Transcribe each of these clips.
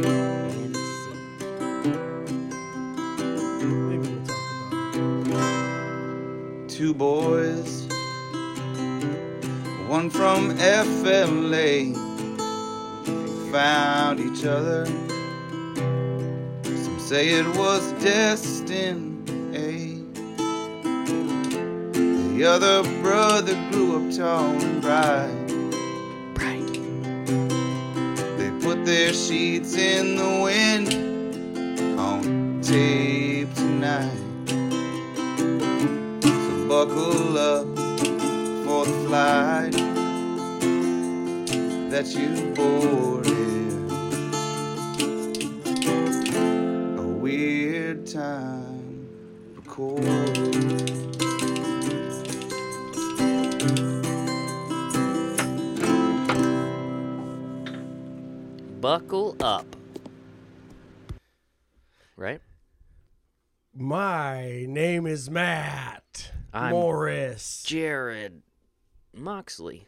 and C. Maybe we'll talk about it. Two boys, one from FLA, found each other. Some say it was destined, eh? The other brother grew up tall and bright. They put their sheets in the wind on tape tonight. So buckle up for the flight that you boarded. A weird time recorded. Buckle up. Right? My name is Matt Morris. Jarrod Moxley.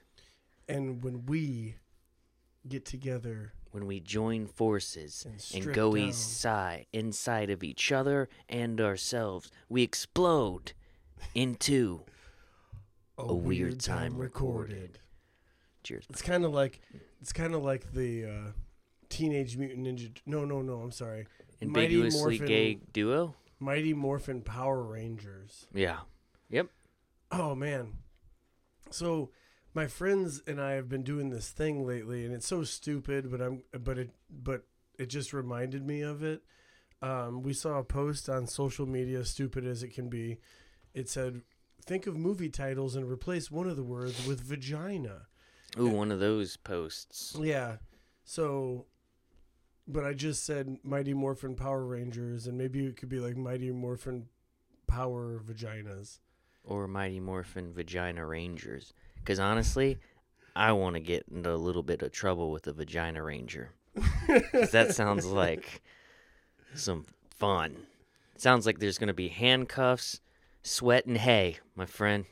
And when we get together, when we join forces and go inside of each other and ourselves, we explode into a weird time recorded. Cheers. It's kind of like the Teenage Mutant Ninja. No, I'm sorry. Ambiguously gay duo? Mighty Morphin Power Rangers. Yeah. Yep. Oh man. So my friends and I have been doing this thing lately, and it's so stupid, but it just reminded me of it. We saw a post on social media, stupid as it can be. It said, "Think of movie titles and replace one of the words with vagina." Ooh, one of those posts. Yeah. So, but I just said Mighty Morphin Power Rangers, and maybe it could be like Mighty Morphin Power Vaginas, or Mighty Morphin Vagina Rangers. Because honestly, I want to get into a little bit of trouble with the Vagina Ranger. Because that sounds like some fun. It sounds like there's going to be handcuffs, sweat, and hay, my friend.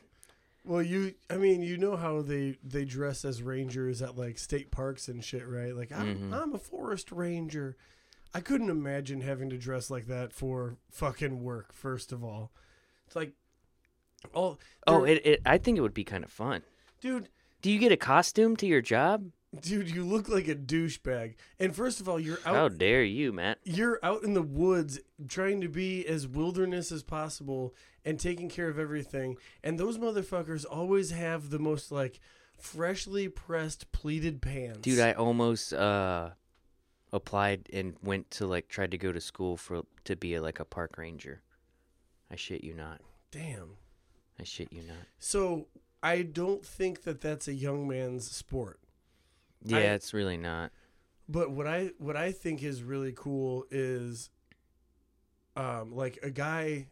Well, you know how they dress as rangers at like state parks and shit, right? Like, I'm a forest ranger. I couldn't imagine having to dress like that for fucking work, first of all. It's like, I think it would be kind of fun. Dude, do you get a costume to your job? Dude, you look like a douchebag. And first of all, you're out. How dare you, Matt? You're out in the woods trying to be as wilderness as possible and taking care of everything. And those motherfuckers always have the most like freshly pressed pleated pants. Dude, I almost applied and went to like tried to go to school to be a park ranger. I shit you not. Damn. I shit you not. So I don't think that that's a young man's sport. Yeah, it's really not. But what I think is really cool is, like a guy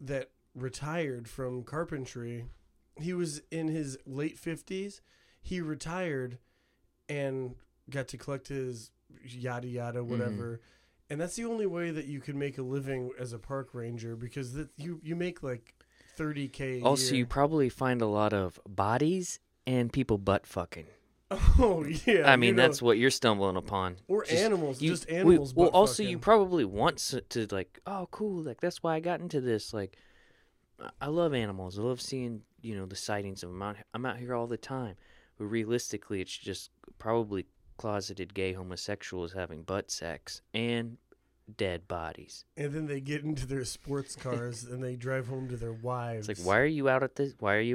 that retired from carpentry. He was in his late 50s. He retired and got to collect his yada yada whatever. And that's the only way that you can make a living as a park ranger, because you make like 30K. Also, you probably find a lot of bodies and people butt fucking. Oh yeah. I mean, that's what you're stumbling upon. Or just, animals. Well, also fucking. You probably want to like, oh cool, like that's why I got into this. Like, I love animals. I love seeing the sightings of them. I'm out here all the time. But realistically, it's just probably closeted gay homosexuals having butt sex and dead bodies. And then they get into their sports cars and they drive home to their wives. It's like, why are you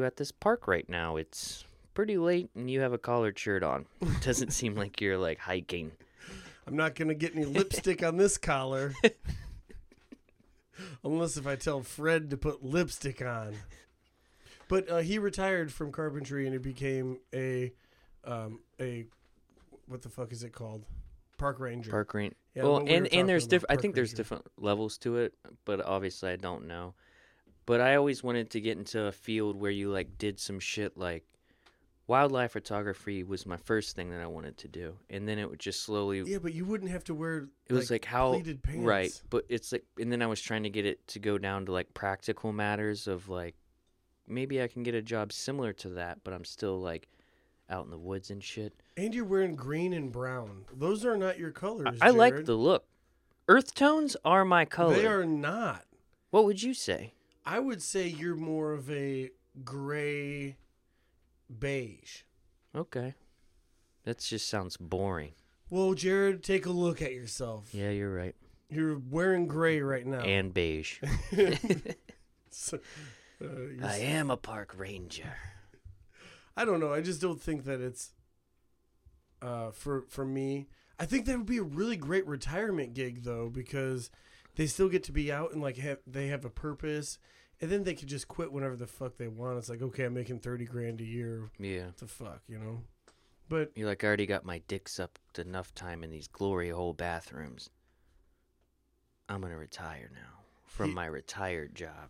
at this park right now? It's pretty late and you have a collared shirt on. It doesn't seem like you're like hiking. I'm not going to get any lipstick on this collar. Unless if I tell Fred to put lipstick on. But he retired from carpentry and it became a what the fuck is it called? Park ranger. Park ranger. Yeah, well, and there's different. I think there's different levels to it, but obviously I don't know. But I always wanted to get into a field where you like did some shit like wildlife photography was my first thing that I wanted to do, and then it would just slowly. Yeah, but you wouldn't have to wear. It was like how pleated pants. Right, but it's like, and then I was trying to get it to go down to like practical matters of like, maybe I can get a job similar to that, but I'm still like out in the woods and shit. And you're wearing green and brown. Those are not your colors, I like the look. Earth tones are my color. They are not. What would you say? I would say you're more of a gray beige. Okay. That just sounds boring. Well, Jared, take a look at yourself. Yeah, you're right. You're wearing gray right now. And beige. So, I am a park ranger. I don't know. I just don't think that it's for me. I think that would be a really great retirement gig, though, because they still get to be out and like they have a purpose. And then they could just quit whenever the fuck they want. It's like, okay, I'm making $30,000 a year. Yeah. What the fuck, you know? But you're like, I already got my dick sucked enough time in these glory hole bathrooms. I'm going to retire now from my retired job.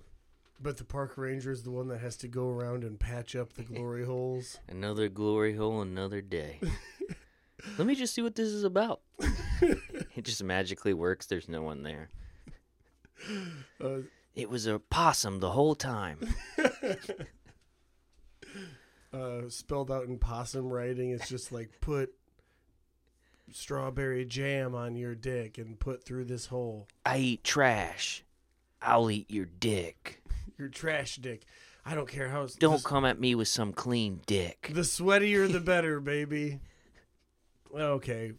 But the park ranger is the one that has to go around and patch up the glory holes. Another glory hole, another day. Let me just see what this is about. It just magically works. There's no one there. It was a possum the whole time. Spelled out in possum writing, it's just like, put strawberry jam on your dick and put through this hole. I eat trash. I'll eat your dick. Your trash dick. I don't care how... Don't come at me with some clean dick. The sweatier the better, baby. Okay.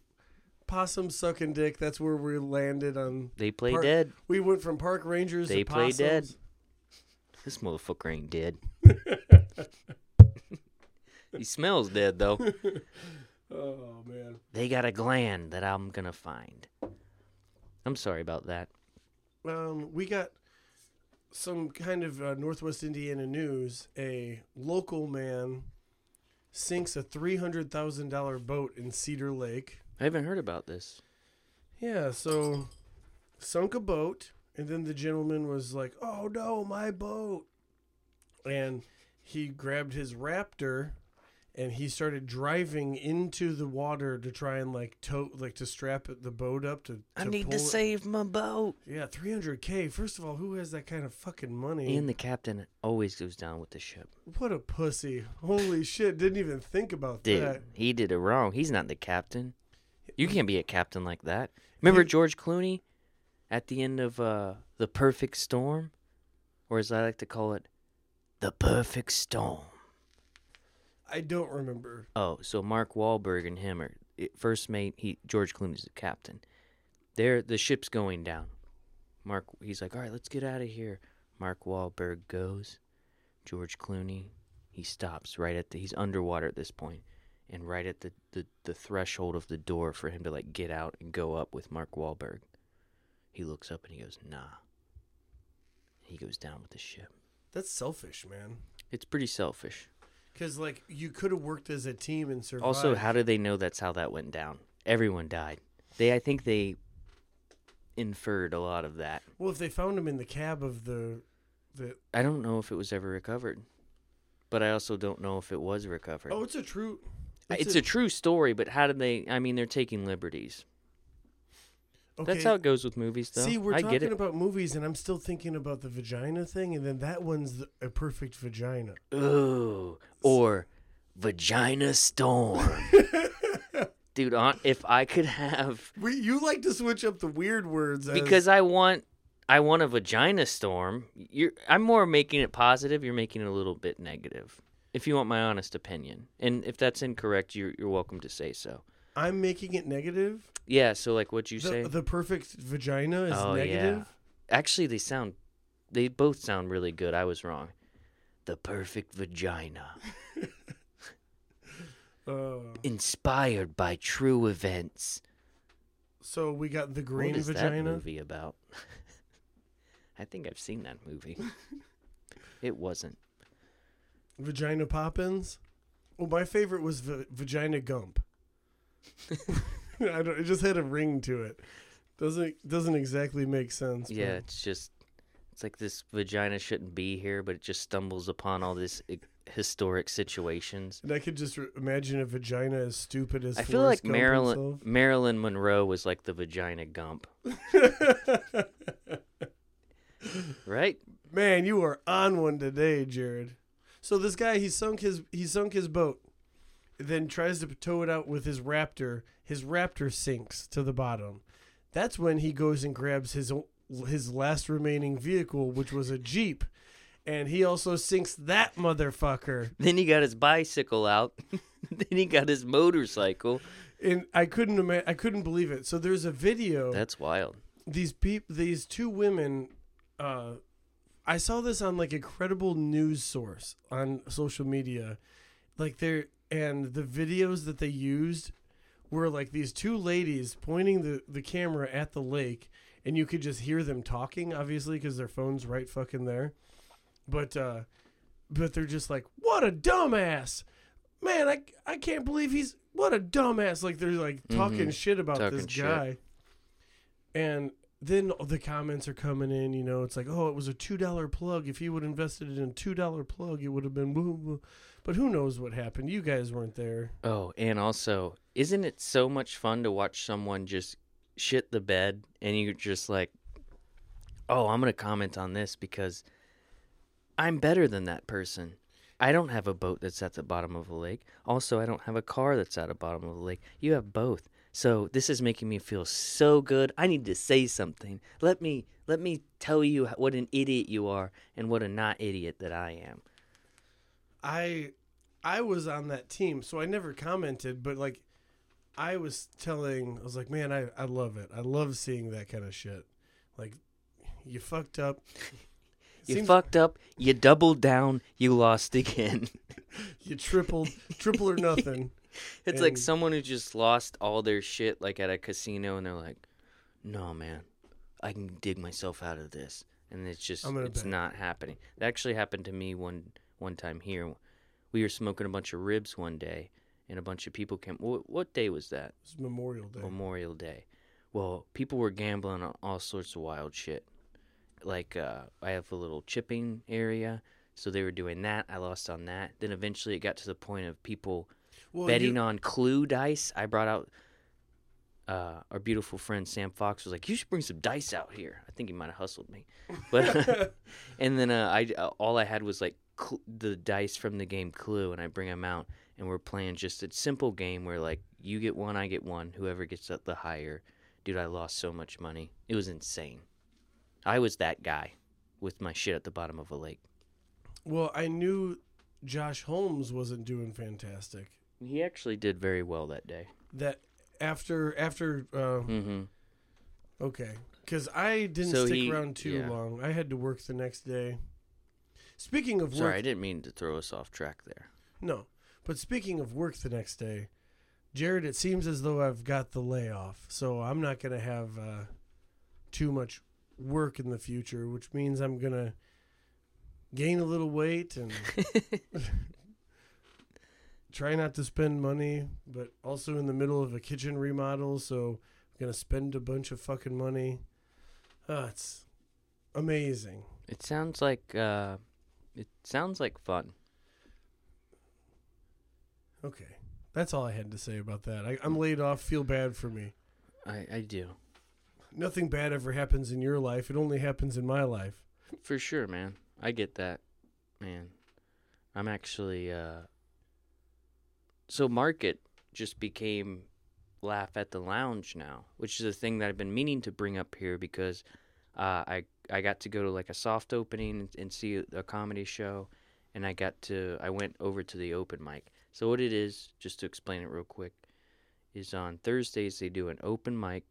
Possum sucking dick. That's where we landed on... They play dead. We went from park rangers to possums. They play dead. This motherfucker ain't dead. He smells dead, though. Oh, man. They got a gland that I'm going to find. I'm sorry about that. We got some kind of Northwest Indiana news. A local man sinks a $300,000 boat in Cedar Lake. I haven't heard about this. Yeah, so sunk a boat, and then the gentleman was like, oh, no, my boat. And he grabbed his Raptor, and he started driving into the water to try and to strap the boat up to I need to save my boat. Yeah, $300,000. First of all, who has that kind of fucking money? And the captain always goes down with the ship. What a pussy. Holy shit, didn't even think about that. He did it wrong. He's not the captain. You can't be a captain like that. Remember George Clooney at the end of The Perfect Storm? Or as I like to call it, The Perfect Storm. I don't remember. Oh, so Mark Wahlberg and him are first mate. George Clooney's the captain. The ship's going down. He's like, all right, let's get out of here. Mark Wahlberg goes. George Clooney, he stops right at he's underwater at this point, and right at the threshold of the door for him to like get out and go up with Mark Wahlberg. He looks up and he goes, nah. He goes down with the ship. That's selfish, man. It's pretty selfish. Because, you could have worked as a team and survived. Also, how do they know that's how that went down? Everyone died. I think they inferred a lot of that. Well, if they found him in the cab of the... I don't know if it was ever recovered. But I also don't know if it was recovered. Oh, it's a true story, but how did they... I mean, they're taking liberties. Okay. That's how it goes with movies, though. See, I get it. About movies, and I'm still thinking about the vagina thing, and then that one's a perfect vagina. Ooh, or Vagina Storm. Dude, if I could have... You like to switch up the weird words. Because I want a vagina storm. I'm more making it positive. You're making it a little bit negative, if you want my honest opinion. And if that's incorrect, you're welcome to say so. I'm making it negative? Yeah, so what you say? The perfect vagina is negative? Yeah. Actually, they both sound really good. I was wrong. The perfect vagina. Inspired by true events. So we got the green vagina? What is that movie about? I think I've seen that movie. It wasn't. Vagina Poppins? Well, my favorite was Vagina Gump. It just had a ring to it. Doesn't exactly make sense. Yeah, it's like this vagina shouldn't be here, but it just stumbles upon all this historic situations. And I could just imagine a vagina as stupid as I feel like Marilyn Monroe was like the Vagina Gump. Right? Man, you are on one today, Jared. So this guy, he sunk his boat. then tries to tow it out with his Raptor. His Raptor sinks to the bottom. That's when he goes and grabs his last remaining vehicle, which was a Jeep. And he also sinks that motherfucker. Then he got his bicycle out. Then he got his motorcycle. And I couldn't believe it. So there's a video. That's wild. These two women, I saw this on like a credible news source on social media. And the videos that they used were like these two ladies pointing the camera at the lake, and you could just hear them talking, obviously, because their phone's right fucking there. But they're just like, what a dumbass, man! I can't believe what a dumbass. Like they're like talking shit about talking this guy, and then the comments are coming in. You know, it's like, oh, it was a $2 plug. If he would have invested in a $2 plug, it would have been woo woo. But who knows what happened? You guys weren't there. Oh, and also, isn't it so much fun to watch someone just shit the bed, and you're just like, oh, I'm gonna comment on this because I'm better than that person. I don't have a boat that's at the bottom of a lake. Also, I don't have a car that's at the bottom of a lake. You have both. So this is making me feel so good. I need to say something. Let me tell you what an idiot you are and what a not idiot that I am. I was on that team, so I never commented, but like I was like, man, I love it. I love seeing that kind of shit. Like, you fucked up. You fucked up, you doubled down, you lost again. You triple or nothing. It's like someone who just lost all their shit like at a casino, and they're like, no, man, I can dig myself out of this. And it's not happening. That actually happened to me one time here. We were smoking a bunch of ribs one day, and a bunch of people came. What day was that? It was Memorial Day. Memorial Day. Well, people were gambling on all sorts of wild shit. Like, I have a little chipping area, so they were doing that. I lost on that. Then eventually it got to the point of people betting on clue dice. I brought out our beautiful friend Sam Fox was like, you should bring some dice out here. I think he might have hustled me. But and then all I had was, like, the dice from the game Clue, and I bring them out, and we're playing just a simple game where, like, you get one, I get one. Whoever gets up the higher. Dude, I lost so much money. It was insane. I was that guy with my shit at the bottom of a lake. Well, I knew Josh Holmes wasn't doing fantastic. He actually did very well that day. That after okay. Because I didn't stick around too long. I had to work the next day. Speaking of work. Sorry, I didn't mean to throw us off track there. No, but speaking of work the next day, Jared, it seems as though I've got the layoff. So I'm not going to have too much work in the future, which means I'm gonna gain a little weight and try not to spend money, but also in the middle of a kitchen remodel, so I'm gonna spend a bunch of fucking money. It's amazing. It sounds like fun. Okay, that's all I had to say about that. I'm laid off. Feel bad for me. I do. Nothing bad ever happens in your life. It only happens in my life. For sure, man. I get that, man. I'm actually... So Market just became Laugh at the Lounge now, which is a thing that I've been meaning to bring up here because I got to go to like a soft opening and see a comedy show, and I went over to the open mic. So what it is, just to explain it real quick, is on Thursdays they do an open mic.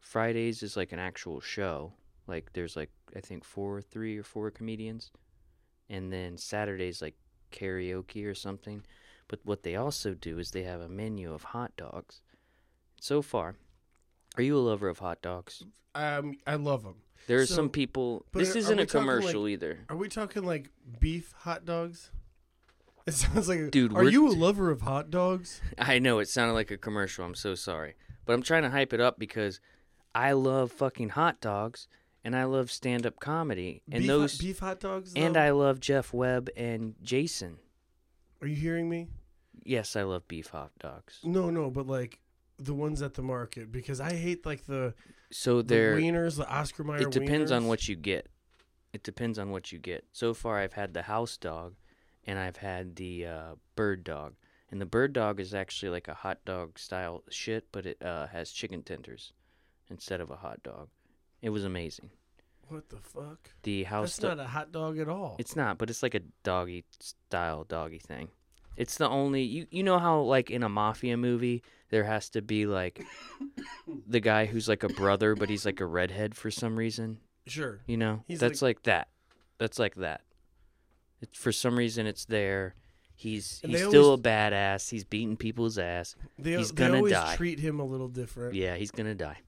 Fridays is like an actual show. Like there's like I think three or four comedians, and then Saturday's like karaoke or something. But what they also do is they have a menu of hot dogs. So far, are you a lover of hot dogs? I love them. There are some people. This isn't a commercial like, either. Are we talking like beef hot dogs? It sounds like. Dude, are you a lover of hot dogs? I know it sounded like a commercial. I'm so sorry, but I'm trying to hype it up because. I love fucking hot dogs, and I love stand-up comedy. And beef hot dogs, though? And I love Jeff Webb and Jason. Are you hearing me? Yes, I love beef hot dogs. No, but, like, the ones at the market, because I hate, like, the wieners, the Oscar Mayer wieners. It depends on what you get. So far, I've had the house dog, and I've had the bird dog. And the bird dog is actually like a hot dog style shit, but it has chicken tenders instead of a hot dog. It was amazing. What the fuck? The house That's not a hot dog at all. It's not, but it's like a doggy style doggy thing. It's the only... You know how, like, in a mafia movie, there has to be, like, the guy who's, like, a brother, but he's, like, a redhead for some reason? Sure. You know? He's that's like that. That's like that. It, for some reason, it's there. He's still a badass. He's beating people's ass. He's gonna die. They always treat him a little different. Yeah, he's gonna die.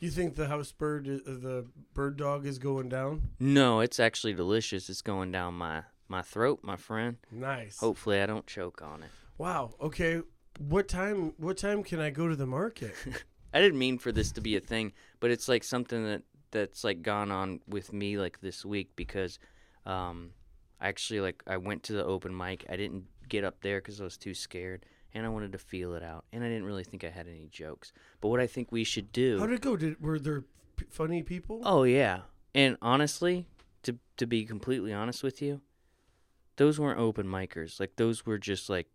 You think the house bird, the bird dog is going down? No, it's actually delicious. It's going down my throat, my friend. Nice. Hopefully I don't choke on it. Wow. Okay. What time can I go to the market? I didn't mean for this to be a thing, but it's like something that's like gone on with me like this week because actually like I went to the open mic. I didn't get up there because I was too scared and I wanted to feel it out and I didn't really think I had any jokes. But what I think we should do... How'd it go? Were there funny people? Oh, yeah. And honestly, to be completely honest with you, those weren't open micers. Like, those were just, like,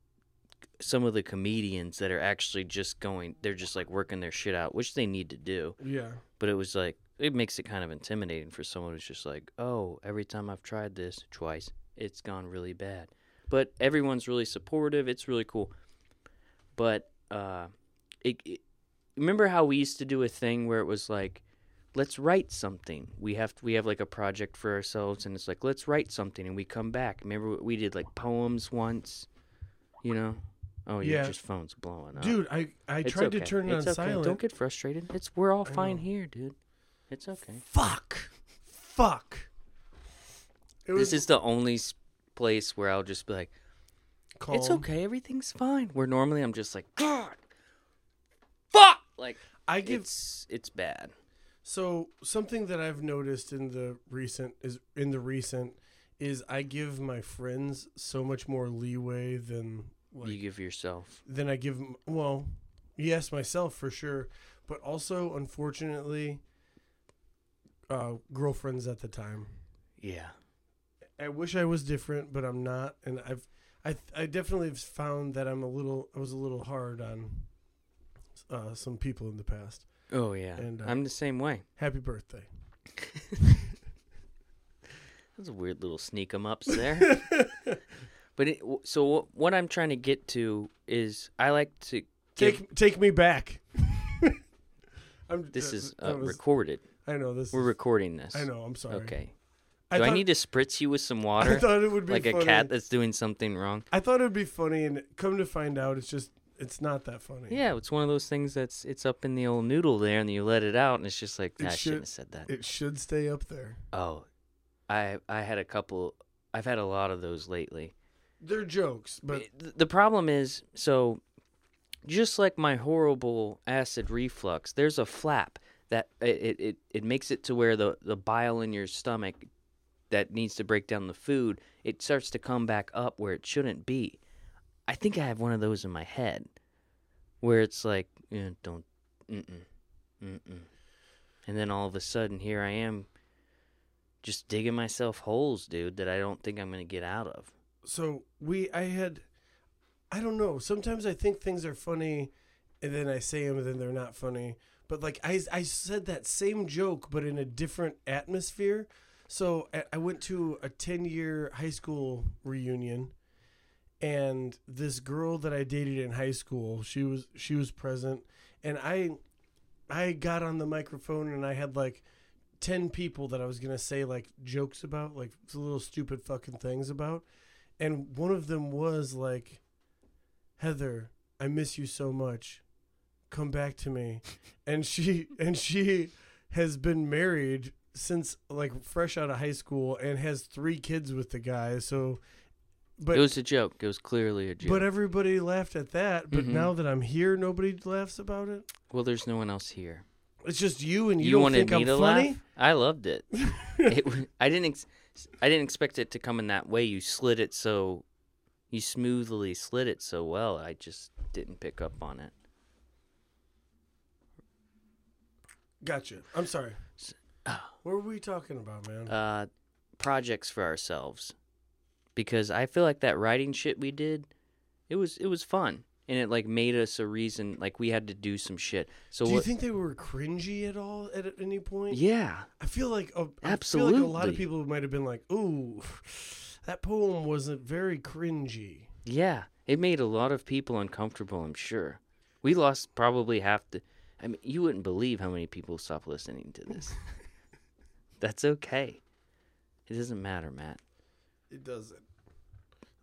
some of the comedians that are actually just going... They're just, like, working their shit out, which they need to do. Yeah. But it was, like... It makes it kind of intimidating for someone who's just like, oh, every time I've tried this twice, it's gone really bad. But everyone's really supportive. It's really cool. But remember how we used to do a thing where it was, like, let's write something. We have like a project for ourselves, and it's like, let's write something, and we come back. Remember what we did, like, poems once, you know? Oh, yeah. Your just phone's blowing up. Dude, I tried to turn it on silent. Don't get frustrated. We're all fine here, dude. It's okay. Fuck. This is the only place where I'll just be like, calm. It's okay, everything's fine. Where normally I'm just like, God, fuck! Like, it's bad. So something that I've noticed in the recent is I give my friends so much more leeway than you give yourself. Than I give myself for sure, but also unfortunately girlfriends at the time. Yeah. I wish I was different, but I'm not, and I definitely have found that I was a little hard on some people in the past. Oh, yeah. And I'm the same way. Happy birthday. That's a weird little sneak 'em ups there. So what I'm trying to get to is I like to... Take me back. Recorded. I know. We're recording this. I know. I'm sorry. Okay. I need to spritz you with some water? I thought it would be like funny. A cat that's doing something wrong. I thought it would be funny, and come to find out, it's just... It's not that funny. Yeah, it's one of those things it's up in the old noodle there, and you let it out, and it's just like, I shouldn't have said that. It should stay up there. Oh, I had a couple. I've had a lot of those lately. They're jokes, but the problem is, so just like my horrible acid reflux, there's a flap that it makes it to where the bile in your stomach that needs to break down the food, it starts to come back up where it shouldn't be. I think I have one of those in my head where it's like, don't, And then all of a sudden, here I am just digging myself holes, dude, that I don't think I'm going to get out of. So I don't know. Sometimes I think things are funny and then I say them and then they're not funny. But like I said that same joke, but in a different atmosphere. So I went to a 10-year high school reunion. And this girl that I dated in high school, she was present, and I got on the microphone and I had like 10 people that I was gonna say like jokes about, like little stupid fucking things about, and one of them was like, Heather, I miss you so much, come back to me, and she has been married since like fresh out of high school and has 3 kids with the guy, so. But it was a joke. It was clearly a joke. But everybody laughed at that. But now that I'm here, nobody laughs about it. Well, there's no one else here. It's just you, and you don't think I'm funny? Laugh? I loved it. I didn't expect it to come in that way. You smoothly slid it so well. I just didn't pick up on it. Gotcha. I'm sorry. What were we talking about, man? Projects for ourselves. Because I feel like that writing shit we did It was fun, and it like made us a reason. Like we had to do some shit. So do you think they were cringy at all at any point? Yeah, I feel like absolutely. I feel like a lot of people might have been like, "Ooh, that poem wasn't very cringy." Yeah, it made a lot of people uncomfortable. I'm sure we lost probably half the. I mean, you wouldn't believe how many people stopped listening to this. That's okay. It doesn't matter, Matt. It doesn't.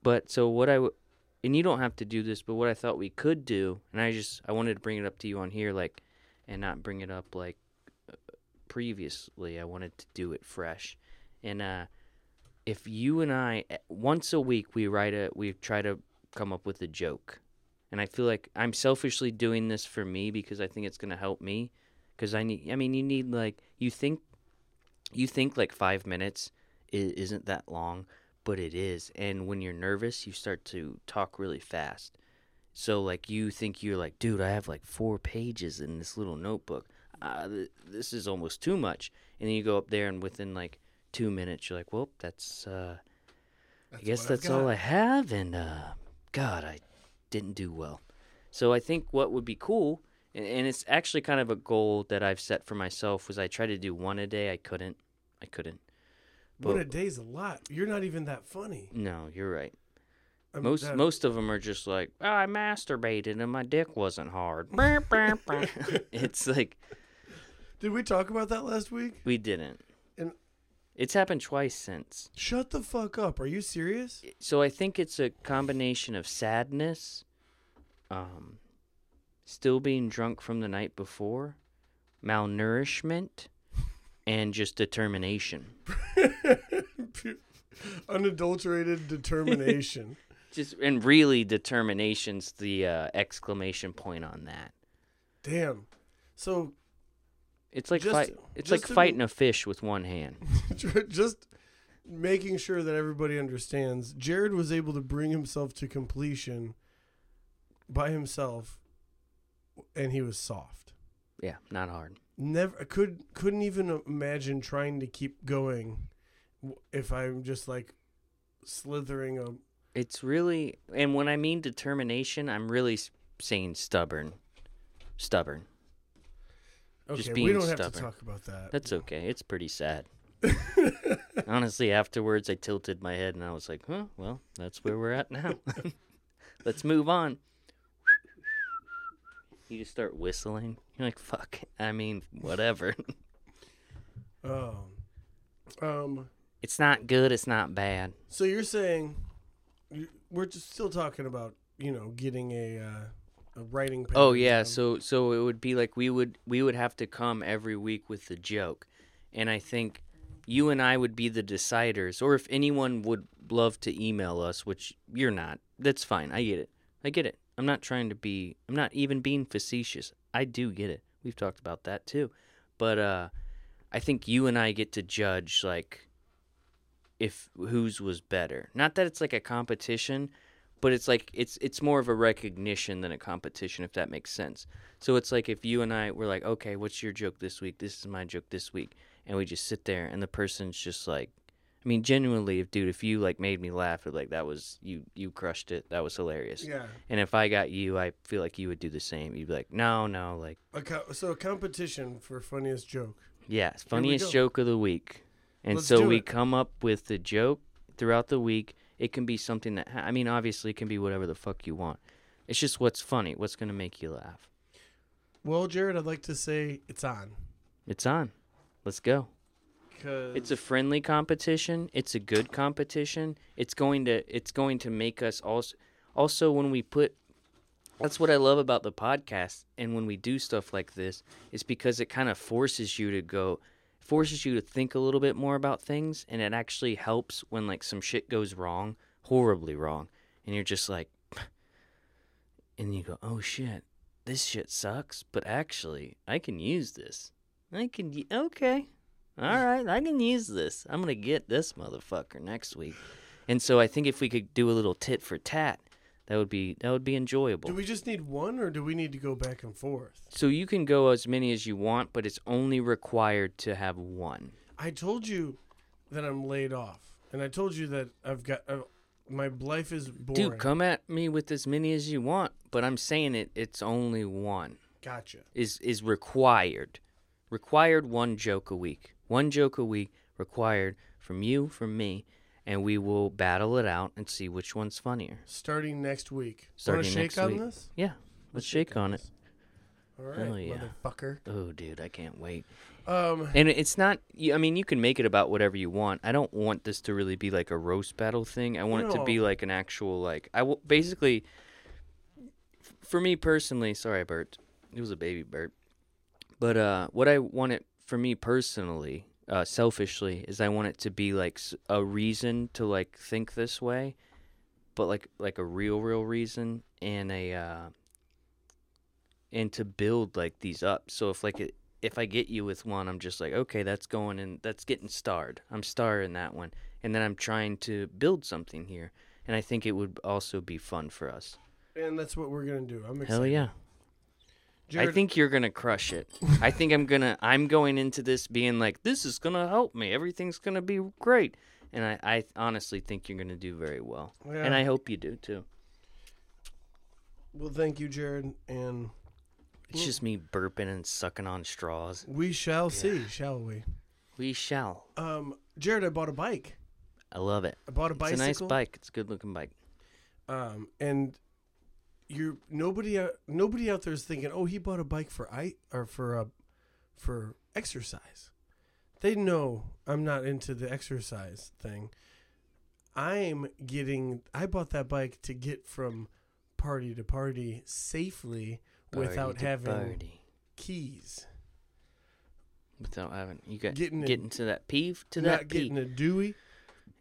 But so what and you don't have to do this, but what I thought we could do, and I wanted to bring it up to you on here, like, and not bring it up like previously. I wanted to do it fresh. And if you and I, once a week, we try to come up with a joke. And I feel like I'm selfishly doing this for me because I think it's going to help me. Because you need like, you think like 5 minutes isn't that long, but it is. And when you're nervous, you start to talk really fast. So like you think you're like, dude, I have like 4 pages in this little notebook. This is almost too much. And then you go up there and within like 2 minutes, you're like, well, that's I guess that's all I have. And God, I didn't do well. So I think what would be cool, and it's actually kind of a goal that I've set for myself, was I try to do one a day. I couldn't. But, one a day's a lot. You're not even that funny. No, you're right. I mean, most of them are just like, oh, I masturbated and my dick wasn't hard. It's like, did we talk about that last week? We didn't. And it's happened twice since. Shut the fuck up. Are you serious? So I think it's a combination of sadness, still being drunk from the night before, malnourishment, and just determination. Unadulterated determination. And really determination's the exclamation point on that. Damn. So it's like fighting a fish with one hand. Just making sure that everybody understands, Jared was able to bring himself to completion by himself, and he was soft. Yeah, not hard. Never couldn't even imagine trying to keep going if I'm just like slithering a. It's really, and when I mean determination, I'm really saying stubborn. Okay, just being we don't stubborn. Have to talk about that. That's okay. It's pretty sad. Honestly, afterwards, I tilted my head and I was like, "Huh, well, that's where we're at now. Let's move on." You just start whistling. You're like, "Fuck." I mean, whatever. It's not good. It's not bad. So you're saying we're just still talking about, you know, getting a writing page. Oh yeah. Down. So it would be like we would have to come every week with the joke, and I think you and I would be the deciders. Or if anyone would love to email us, which you're not, that's fine. I get it. I'm not even being facetious. I do get it. We've talked about that too. But I think you and I get to judge like if whose was better. Not that it's like a competition, but it's like it's more of a recognition than a competition, if that makes sense. So it's like if you and I were like, okay, what's your joke this week? This is my joke this week. And we just sit there and the person's just like, I mean, genuinely, if you like made me laugh, like that was you crushed it. That was hilarious. Yeah. And if I got you, I feel like you would do the same. You'd be like, no, like. A competition for funniest joke. Yeah, funniest joke of the week. And let's so we come up with the joke throughout the week. It can be something that I mean, obviously, it can be whatever the fuck you want. It's just what's funny, what's gonna make you laugh. Well, Jared, I'd like to say it's on. It's on. Let's go. It's a friendly competition. It's a good competition. It's going to make us also when we put. That's what I love about the podcast, and when we do stuff like this, is because it kind of forces you to think a little bit more about things, and it actually helps when like some shit goes wrong, horribly wrong, and you're just like, and you go, oh shit, this shit sucks, but actually I can use this. Okay. All right, I can use this. I'm going to get this motherfucker next week. And so I think if we could do a little tit for tat, that would be enjoyable. Do we just need one, or do we need to go back and forth? So you can go as many as you want, but it's only required to have one. I told you that I'm laid off, and I told you that I've got My life is boring. Dude, come at me with as many as you want, but I'm saying it. It's only one. Gotcha. Is required. Required one joke a week. One joke a week required from you, from me, and we will battle it out and see which one's funnier. Starting next week. Want to shake on this? Yeah, let's shake on it. All right, oh, yeah. Motherfucker. Oh, dude, I can't wait. And it's not, I mean, you can make it about whatever you want. I don't want this to really be like a roast battle thing. I want it to be like an actual, like, basically, for me personally, sorry, Bert. It was a baby Bert. But what I want it, for me personally, selfishly, is I want it to be like a reason to like think this way, but like a real reason, and and to build like these up. So if like if I get you with one, I'm just like, okay, that's going in, that's getting starred. I'm starring that one, and then I'm trying to build something here, and I think it would also be fun for us. And that's what we're gonna do. I'm excited. Hell yeah. Jared, I think you're gonna crush it. I think I'm going into this being like, this is gonna help me. Everything's gonna be great, and I honestly think you're gonna do very well, yeah. And I hope you do too. Well, thank you, Jared, and it's just me burping and sucking on straws. We shall see, shall we? We shall. Jared, I bought a bike. I love it. I bought a bicycle. It's a nice bike. It's a good looking bike. And. Nobody out there is thinking, oh, he bought a bike for exercise. They know I'm not into the exercise thing. I bought that bike to get from party to party safely without having keys. Without having getting to that peeve to that peeve. Not getting a Dewey.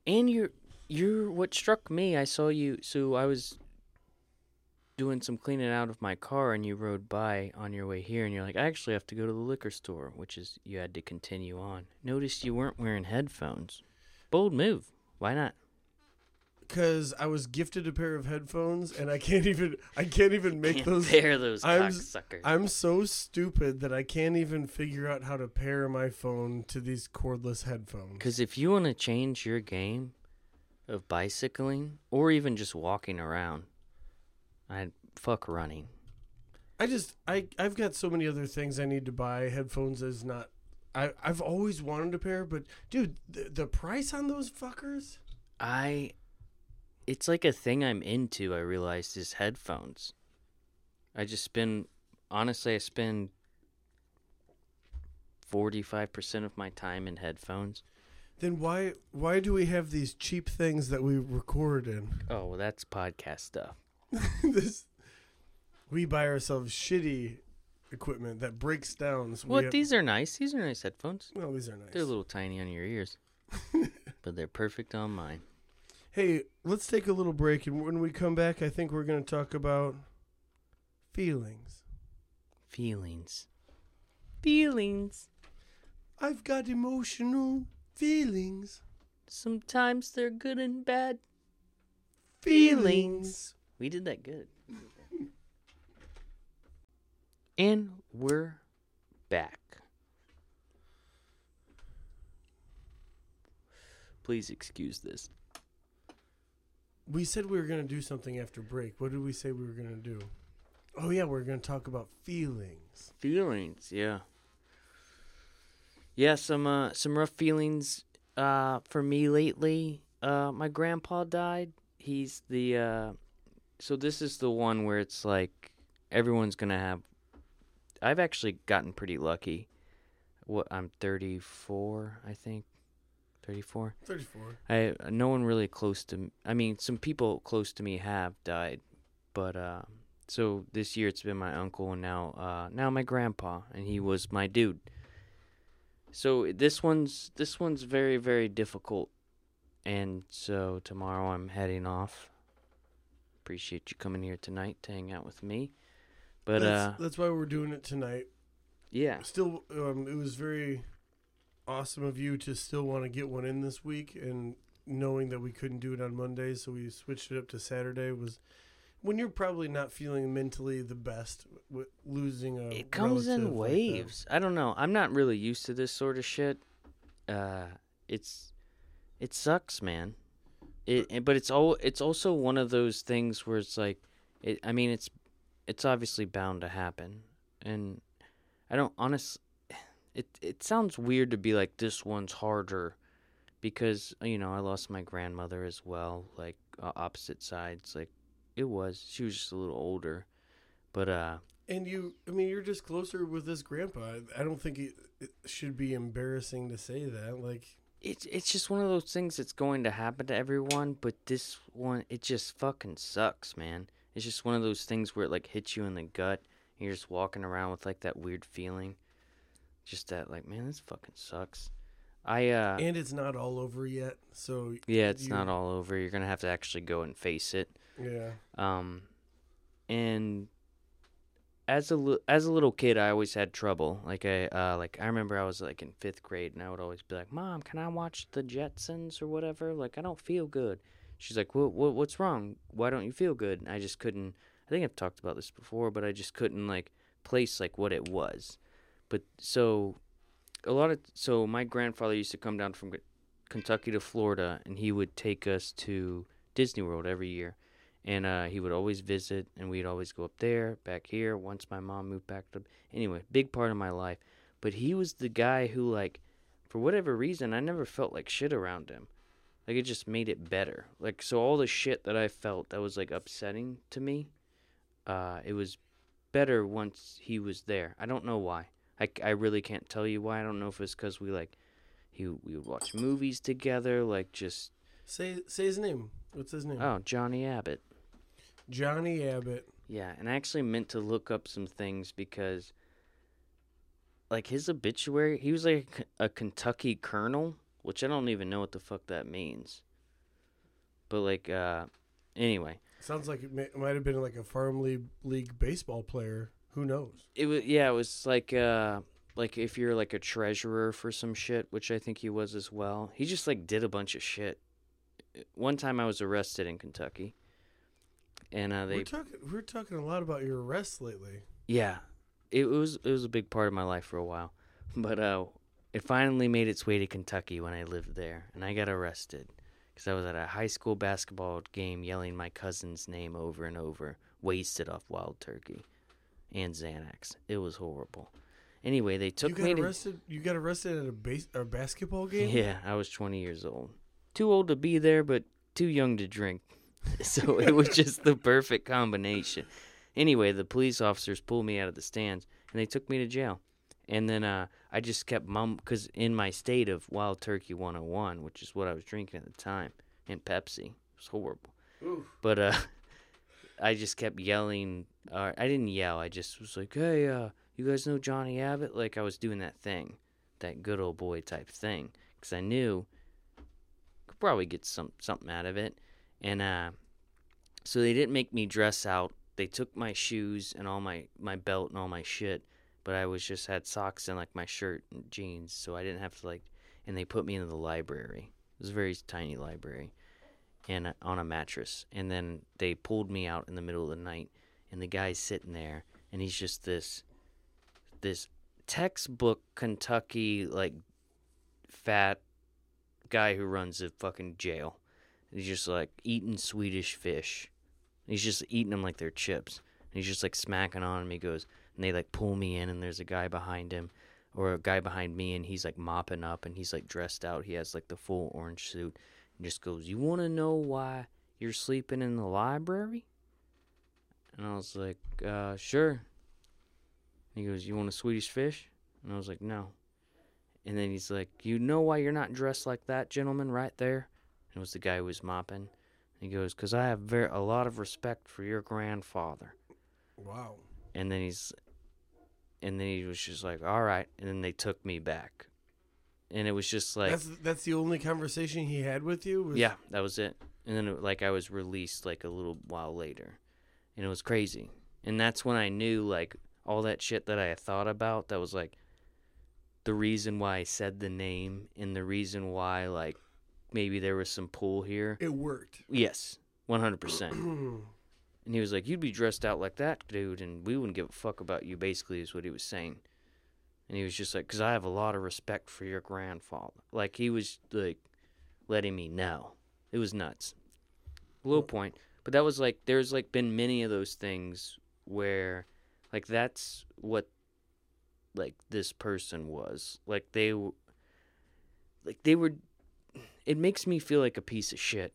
And you're what struck me. I saw you. So I was doing some cleaning out of my car, and you rode by on your way here, and you're like, I actually have to go to the liquor store, which is you had to continue on. Noticed you weren't wearing headphones. Bold move. Why not? Because I was gifted a pair of headphones, and I can't even make those. Pair those cocksuckers. I'm so stupid that I can't even figure out how to pair my phone to these cordless headphones. Because if you want to change your game of bicycling, or even just walking around, fuck running. I've got so many other things I need to buy. Headphones is not. I've always wanted a pair, but dude, the price on those fuckers. It's like a thing I'm into. I realized is headphones. I spend 45% of my time in headphones. Then why do we have these cheap things that we record in? Oh, well, that's podcast stuff. We buy ourselves shitty equipment that breaks down. So these are nice. These are nice headphones. Well, these are nice. They're a little tiny on your ears, but they're perfect on mine. Hey, let's take a little break, and when we come back, I think we're going to talk about feelings. Feelings. Feelings. I've got emotional feelings. Sometimes they're good and bad. Feelings. We did that good. And we're back. Please excuse this. We said we were going to do something after break. What did we say we were going to do? Oh, yeah, we're going to talk about feelings. Feelings, yeah. Yeah, some rough feelings for me lately. My grandpa died. He's the... So this is the one where it's like everyone's going to have... I've actually gotten pretty lucky. I'm 34, I think. 34? 34. No one really close to... I mean, some people close to me have died. But so this year it's been my uncle and now my grandpa. And he was my dude. So this one's very, very difficult. And so tomorrow I'm heading off. Appreciate you coming here tonight to hang out with me, but that's why we're doing it tonight. Yeah. Still, it was very awesome of you to still want to get one in this week, and knowing that we couldn't do it on Monday, so we switched it up to Saturday. Was when you're probably not feeling mentally the best, with losing a. It comes in waves. Like I don't know. I'm not really used to this sort of shit. It sucks, man. But it's also one of those things where it's like, it's obviously bound to happen, and I don't honestly. It sounds weird to be like, this one's harder, because I lost my grandmother as well, like opposite sides. Like she was just a little older, but And you're just closer with this grandpa. I don't think it should be embarrassing to say that. Like, it's just one of those things that's going to happen to everyone. But this one, it just fucking sucks, man. It's just one of those things where it like hits you in the gut, and you're just walking around with like that weird feeling, just that like, man, this fucking sucks. And it's not all over yet, so yeah, it's not all over. You're gonna have to actually go and face it. Yeah. And. As a little kid, I always had trouble. Like I remember I was like in 5th grade, and I would always be like, "Mom, can I watch the Jetsons or whatever? Like I don't feel good." She's like, "What's wrong? Why don't you feel good?" And I just couldn't. I think I've talked about this before, but I just couldn't like place like what it was. But so my grandfather used to come down from Kentucky to Florida, and he would take us to Disney World every year. And he would always visit, and we'd always go up there, back here, once my mom moved back to... Anyway, big part of my life. But he was the guy who, like, for whatever reason, I never felt like shit around him. Like, it just made it better. Like, so all the shit that I felt that was, like, upsetting to me, it was better once he was there. I don't know why. I really can't tell you why. I don't know if it's because we would watch movies together, like, just... Say his name. What's his name? Oh, Johnny Abbott. Johnny Abbott. Yeah, and I actually meant to look up some things because, like, his obituary, he was like a Kentucky colonel, which I don't even know what the fuck that means. But, like, anyway. Sounds like it might have been like a farm league baseball player. Who knows? It was like if you're like a treasurer for some shit, which I think he was as well. He just like did a bunch of shit. One time I was arrested in Kentucky. And we're talking a lot about your arrests lately. Yeah, it was a big part of my life for a while, but it finally made its way to Kentucky when I lived there, and I got arrested because I was at a high school basketball game yelling my cousin's name over and over, wasted off Wild Turkey and Xanax. It was horrible. Anyway, they took me. You got arrested at a basketball game? Yeah, I was 20 years old, too old to be there, but too young to drink. So it was just the perfect combination. Anyway, the police officers pulled me out of the stands, and they took me to jail. And then I just kept mumbling, because in my state of Wild Turkey 101, which is what I was drinking at the time, and Pepsi. It was horrible. Oof. But I just kept yelling. I didn't yell. I just was like, hey, you guys know Johnny Abbott? Like I was doing that thing, that good old boy type thing, because I knew I could probably get something out of it. And so they didn't make me dress out. They took my shoes and all my belt and all my shit, but I was just had socks and like my shirt and jeans, so I didn't have to like. And they put me into the library. It was a very tiny library, and on a mattress. And then they pulled me out in the middle of the night, and the guy's sitting there, and he's just this textbook Kentucky like fat guy who runs a fucking jail. He's just, like, eating Swedish fish. He's just eating them like they're chips. And he's just, like, smacking on him. He goes, and they, like, pull me in, and there's a guy behind him, or a guy behind me, and he's, like, mopping up, and he's, like, dressed out. He has, like, the full orange suit, and just goes, you want to know why you're sleeping in the library? And I was like, sure. And he goes, you want a Swedish fish? And I was like, no. And then he's like, you know why you're not dressed like that, gentleman, right there? It was the guy who was mopping. And he goes, because I have a lot of respect for your grandfather. Wow. And then he was just like, all right. And then they took me back. And it was just like. That's the only conversation he had with you? Yeah, that was it. And then I was released like a little while later. And it was crazy. And that's when I knew like all that shit that I had thought about that was like the reason why I said the name and the reason why like. Maybe there was some pull here. It worked. Yes, 100%. And he was like, you'd be dressed out like that, dude, and we wouldn't give a fuck about you, basically, is what he was saying. And he was just like, because I have a lot of respect for your grandfather. Like, he was, like, letting me know. It was nuts. low point. But that was like, there's like been many of those things where like that's what like this person was. Like they were, it makes me feel like a piece of shit.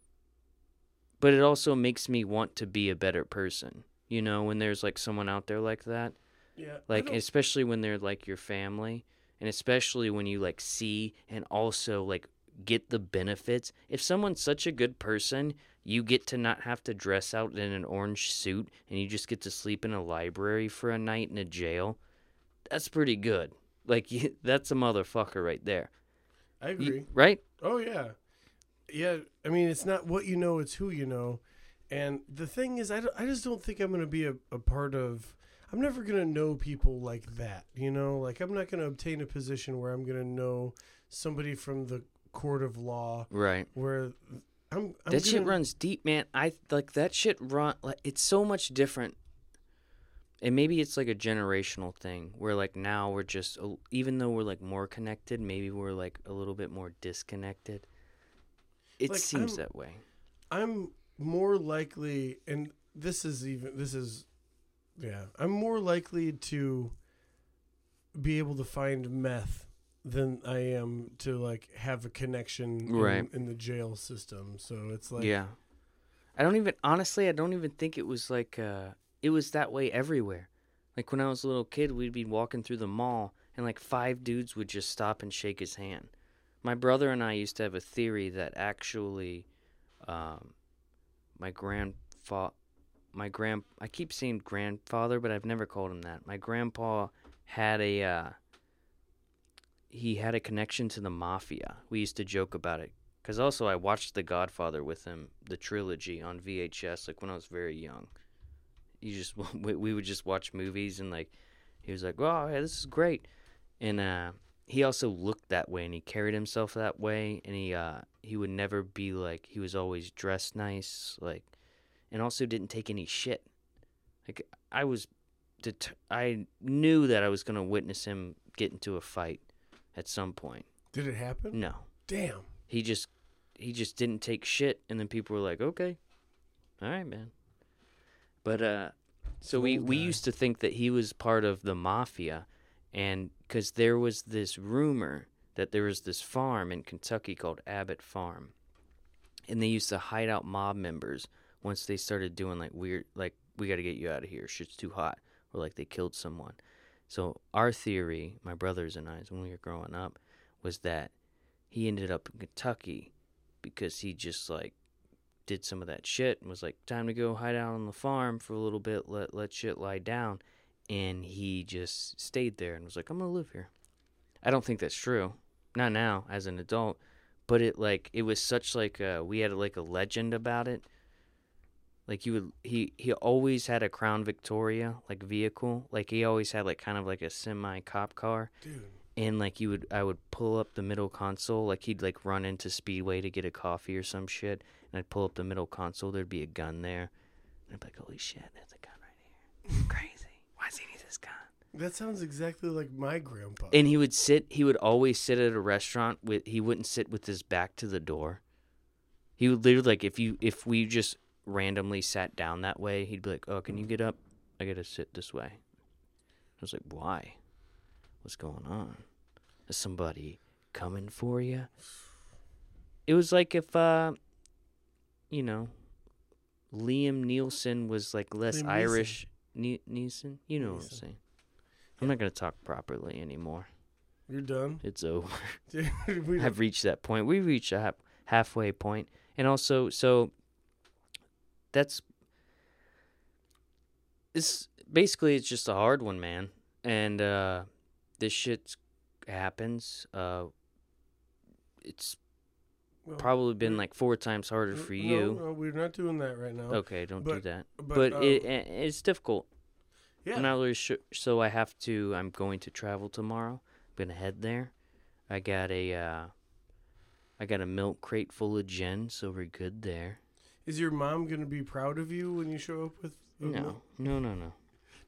But it also makes me want to be a better person. You know, when there's like someone out there like that. Yeah. Like especially when they're like your family, and especially when you like see and also like get the benefits. If someone's such a good person, you get to not have to dress out in an orange suit and you just get to sleep in a library for a night in a jail. That's pretty good. Like that's a motherfucker right there. I agree. Right? Oh yeah. Yeah, I mean, it's not what you know, it's who you know. And the thing is, I just don't think I'm going to be a part of... I'm never going to know people like that, you know? Like, I'm not going to obtain a position where I'm going to know somebody from the court of law. Right. Where I'm that shit runs deep, man. It's so much different. And maybe it's like a generational thing where, like, now we're just... Even though we're, like, more connected, maybe we're, like, a little bit more disconnected. It like, seems that way. I'm more likely, and I'm more likely to be able to find meth than I am to like have a connection in the jail system. So it's like, yeah, I don't even think it was like, it was that way everywhere. Like when I was a little kid, we'd be walking through the mall and like 5 dudes would just stop and shake his hand. My brother and I used to have a theory that actually, I keep saying grandfather, but I've never called him that. My grandpa had a connection to the mafia. We used to joke about it. Because also I watched The Godfather with him, the trilogy on VHS, like when I was very young. We would just watch movies and like, he was like, wow, yeah, this is great. And, he also looked that way, and he carried himself that way, and he would never be like, he was always dressed nice, like, and also didn't take any shit. Like, I knew that I was going to witness him get into a fight at some point. Did it happen? No. Damn. He just didn't take shit, and then people were like, okay, all right, man. But, so we used to think that he was part of the mafia, and because there was this rumor that there was this farm in Kentucky called Abbott Farm, and they used to hide out mob members once they started doing like weird, like, we got to get you out of here, shit's too hot, or like they killed someone. So our theory, my brothers and I's, when we were growing up, was that he ended up in Kentucky because he just like did some of that shit and was like, time to go hide out on the farm for a little bit, let shit lie down. And he just stayed there and was like, I'm going to live here. I don't think that's true. Not now, as an adult. But it, like, it was such, like, we had, like, a legend about it. Like, he always had a Crown Victoria, like, vehicle. Like, he always had, like, kind of like a semi-cop car. Dude. And, like, I would pull up the middle console. Like, he'd, like, run into Speedway to get a coffee or some shit. And I'd pull up the middle console. There'd be a gun there. And I'd be like, holy shit, there's a gun right here. Crazy. Why does he need this gun? That sounds exactly like my grandpa. And he would always sit at a restaurant he wouldn't sit with his back to the door. He would literally, like, if we just randomly sat down that way, he'd be like, oh, can you get up? I gotta sit this way. I was like, why? What's going on? Is somebody coming for you? It was like if, you know, Liam Neeson was, like, less Irish... Neeson? You know Neeson. What I'm saying. I'm not going to talk properly anymore. You're done? It's over. I've reached that point. We reached a halfway point. And also, so it's just a hard one, man. And this shit happens. It's probably been like 4 times harder for you. No, we're not doing that right now. Okay, do that. But it's difficult. Yeah. I'm not really sure. So I'm going to travel tomorrow. I'm going to head there. I got a milk crate full of gin, so we're good there. Is your mom going to be proud of you when you show up with milk? No.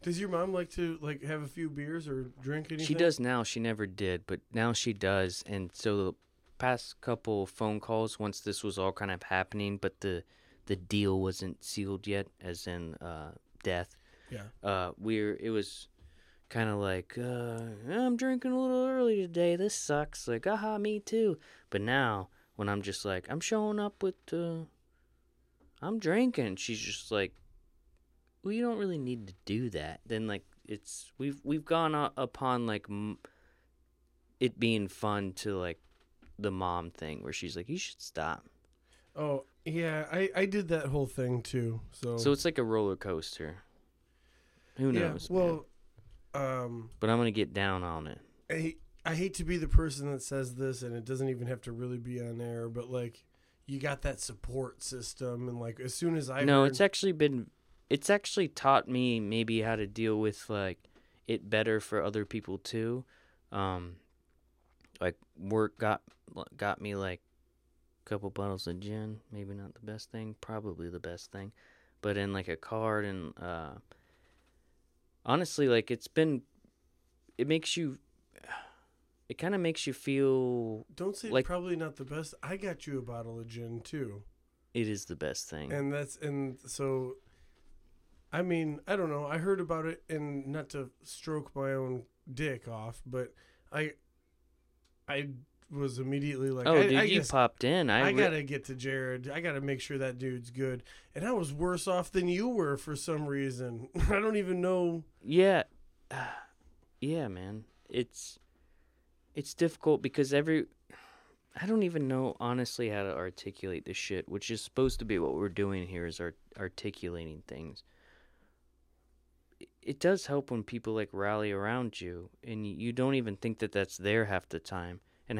Does your mom like to like have a few beers or drink anything? She does now. She never did, but now she does. And so the past couple phone calls once this was all kind of happening, but the the deal wasn't sealed yet, as in death. Yeah. It was kind of like, I'm drinking a little early today. This sucks. Like, aha, me too. But now when I'm just like, I'm showing up with, I'm drinking. She's just like, well, you don't really need to do that. Then like it's we've gone upon like it being fun to like the mom thing where she's like, you should stop. Oh yeah, I did that whole thing too. So it's like a roller coaster. Who knows? Yeah, well, but I'm gonna get down on it. I hate to be the person that says this, and it doesn't even have to really be on air. But like, you got that support system, and like as soon as it's actually taught me maybe how to deal with like it better for other people too. Like work got me like a couple bottles of gin, maybe not the best thing, probably the best thing, but in like a card and honestly, like it kind of makes you feel. Don't say like, probably not the best. I got you a bottle of gin too. It is the best thing, and so. I mean, I don't know. I heard about it, and not to stroke my own dick off, but I was immediately like, "Oh, dude, you popped in. I gotta get to Jarrod. I gotta make sure that dude's good." And I was worse off than you were for some reason. I don't even know. Yeah, yeah, man. It's difficult because I don't even know honestly how to articulate this shit, which is supposed to be what we're doing here is articulating things. It does help when people like rally around you and you don't even think that that's there half the time and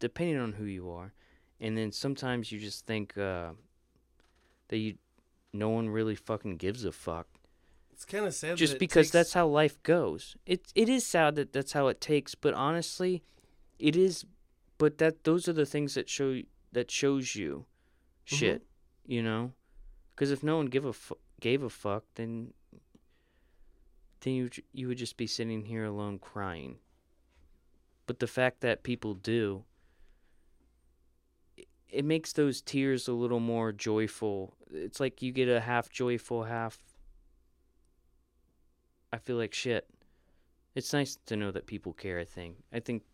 depending on who you are. And then sometimes you just think that no one really fucking gives a fuck. It's kind of sad. Just because that's how life goes. It is sad that that's how it takes, but honestly it is, but those are the things that shows you shit, mm-hmm. you know? Cuz if no one gave a fuck, then you would just be sitting here alone crying. But the fact that people do, it makes those tears a little more joyful. It's like you get a half joyful, half, I feel like shit. It's nice to know that people care, I think. I think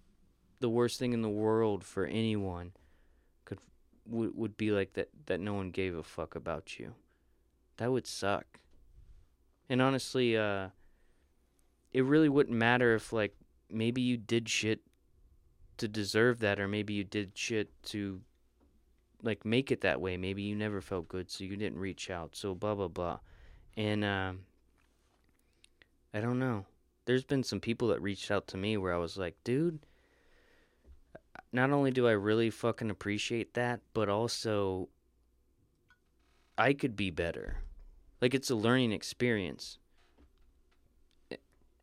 the worst thing in the world for anyone would be like that no one gave a fuck about you. That would suck. And honestly, it really wouldn't matter if, like, maybe you did shit to deserve that, or maybe you did shit to, like, make it that way. Maybe you never felt good, so you didn't reach out, so blah, blah, blah. And I don't know. There's been some people that reached out to me where I was like, dude, not only do I really fucking appreciate that, but also I could be better. Like, it's a learning experience.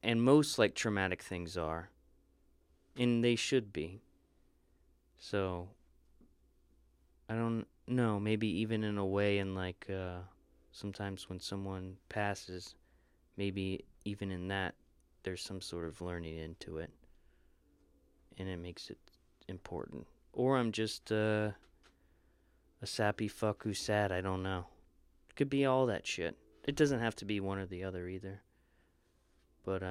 And most, like, traumatic things are. And they should be. So, I don't know. Maybe even in a way in, like, sometimes when someone passes, maybe even in that, there's some sort of learning into it. And it makes it important. Or I'm just a sappy fuck who's sad. I don't know. It could be all that shit. It doesn't have to be one or the other either. But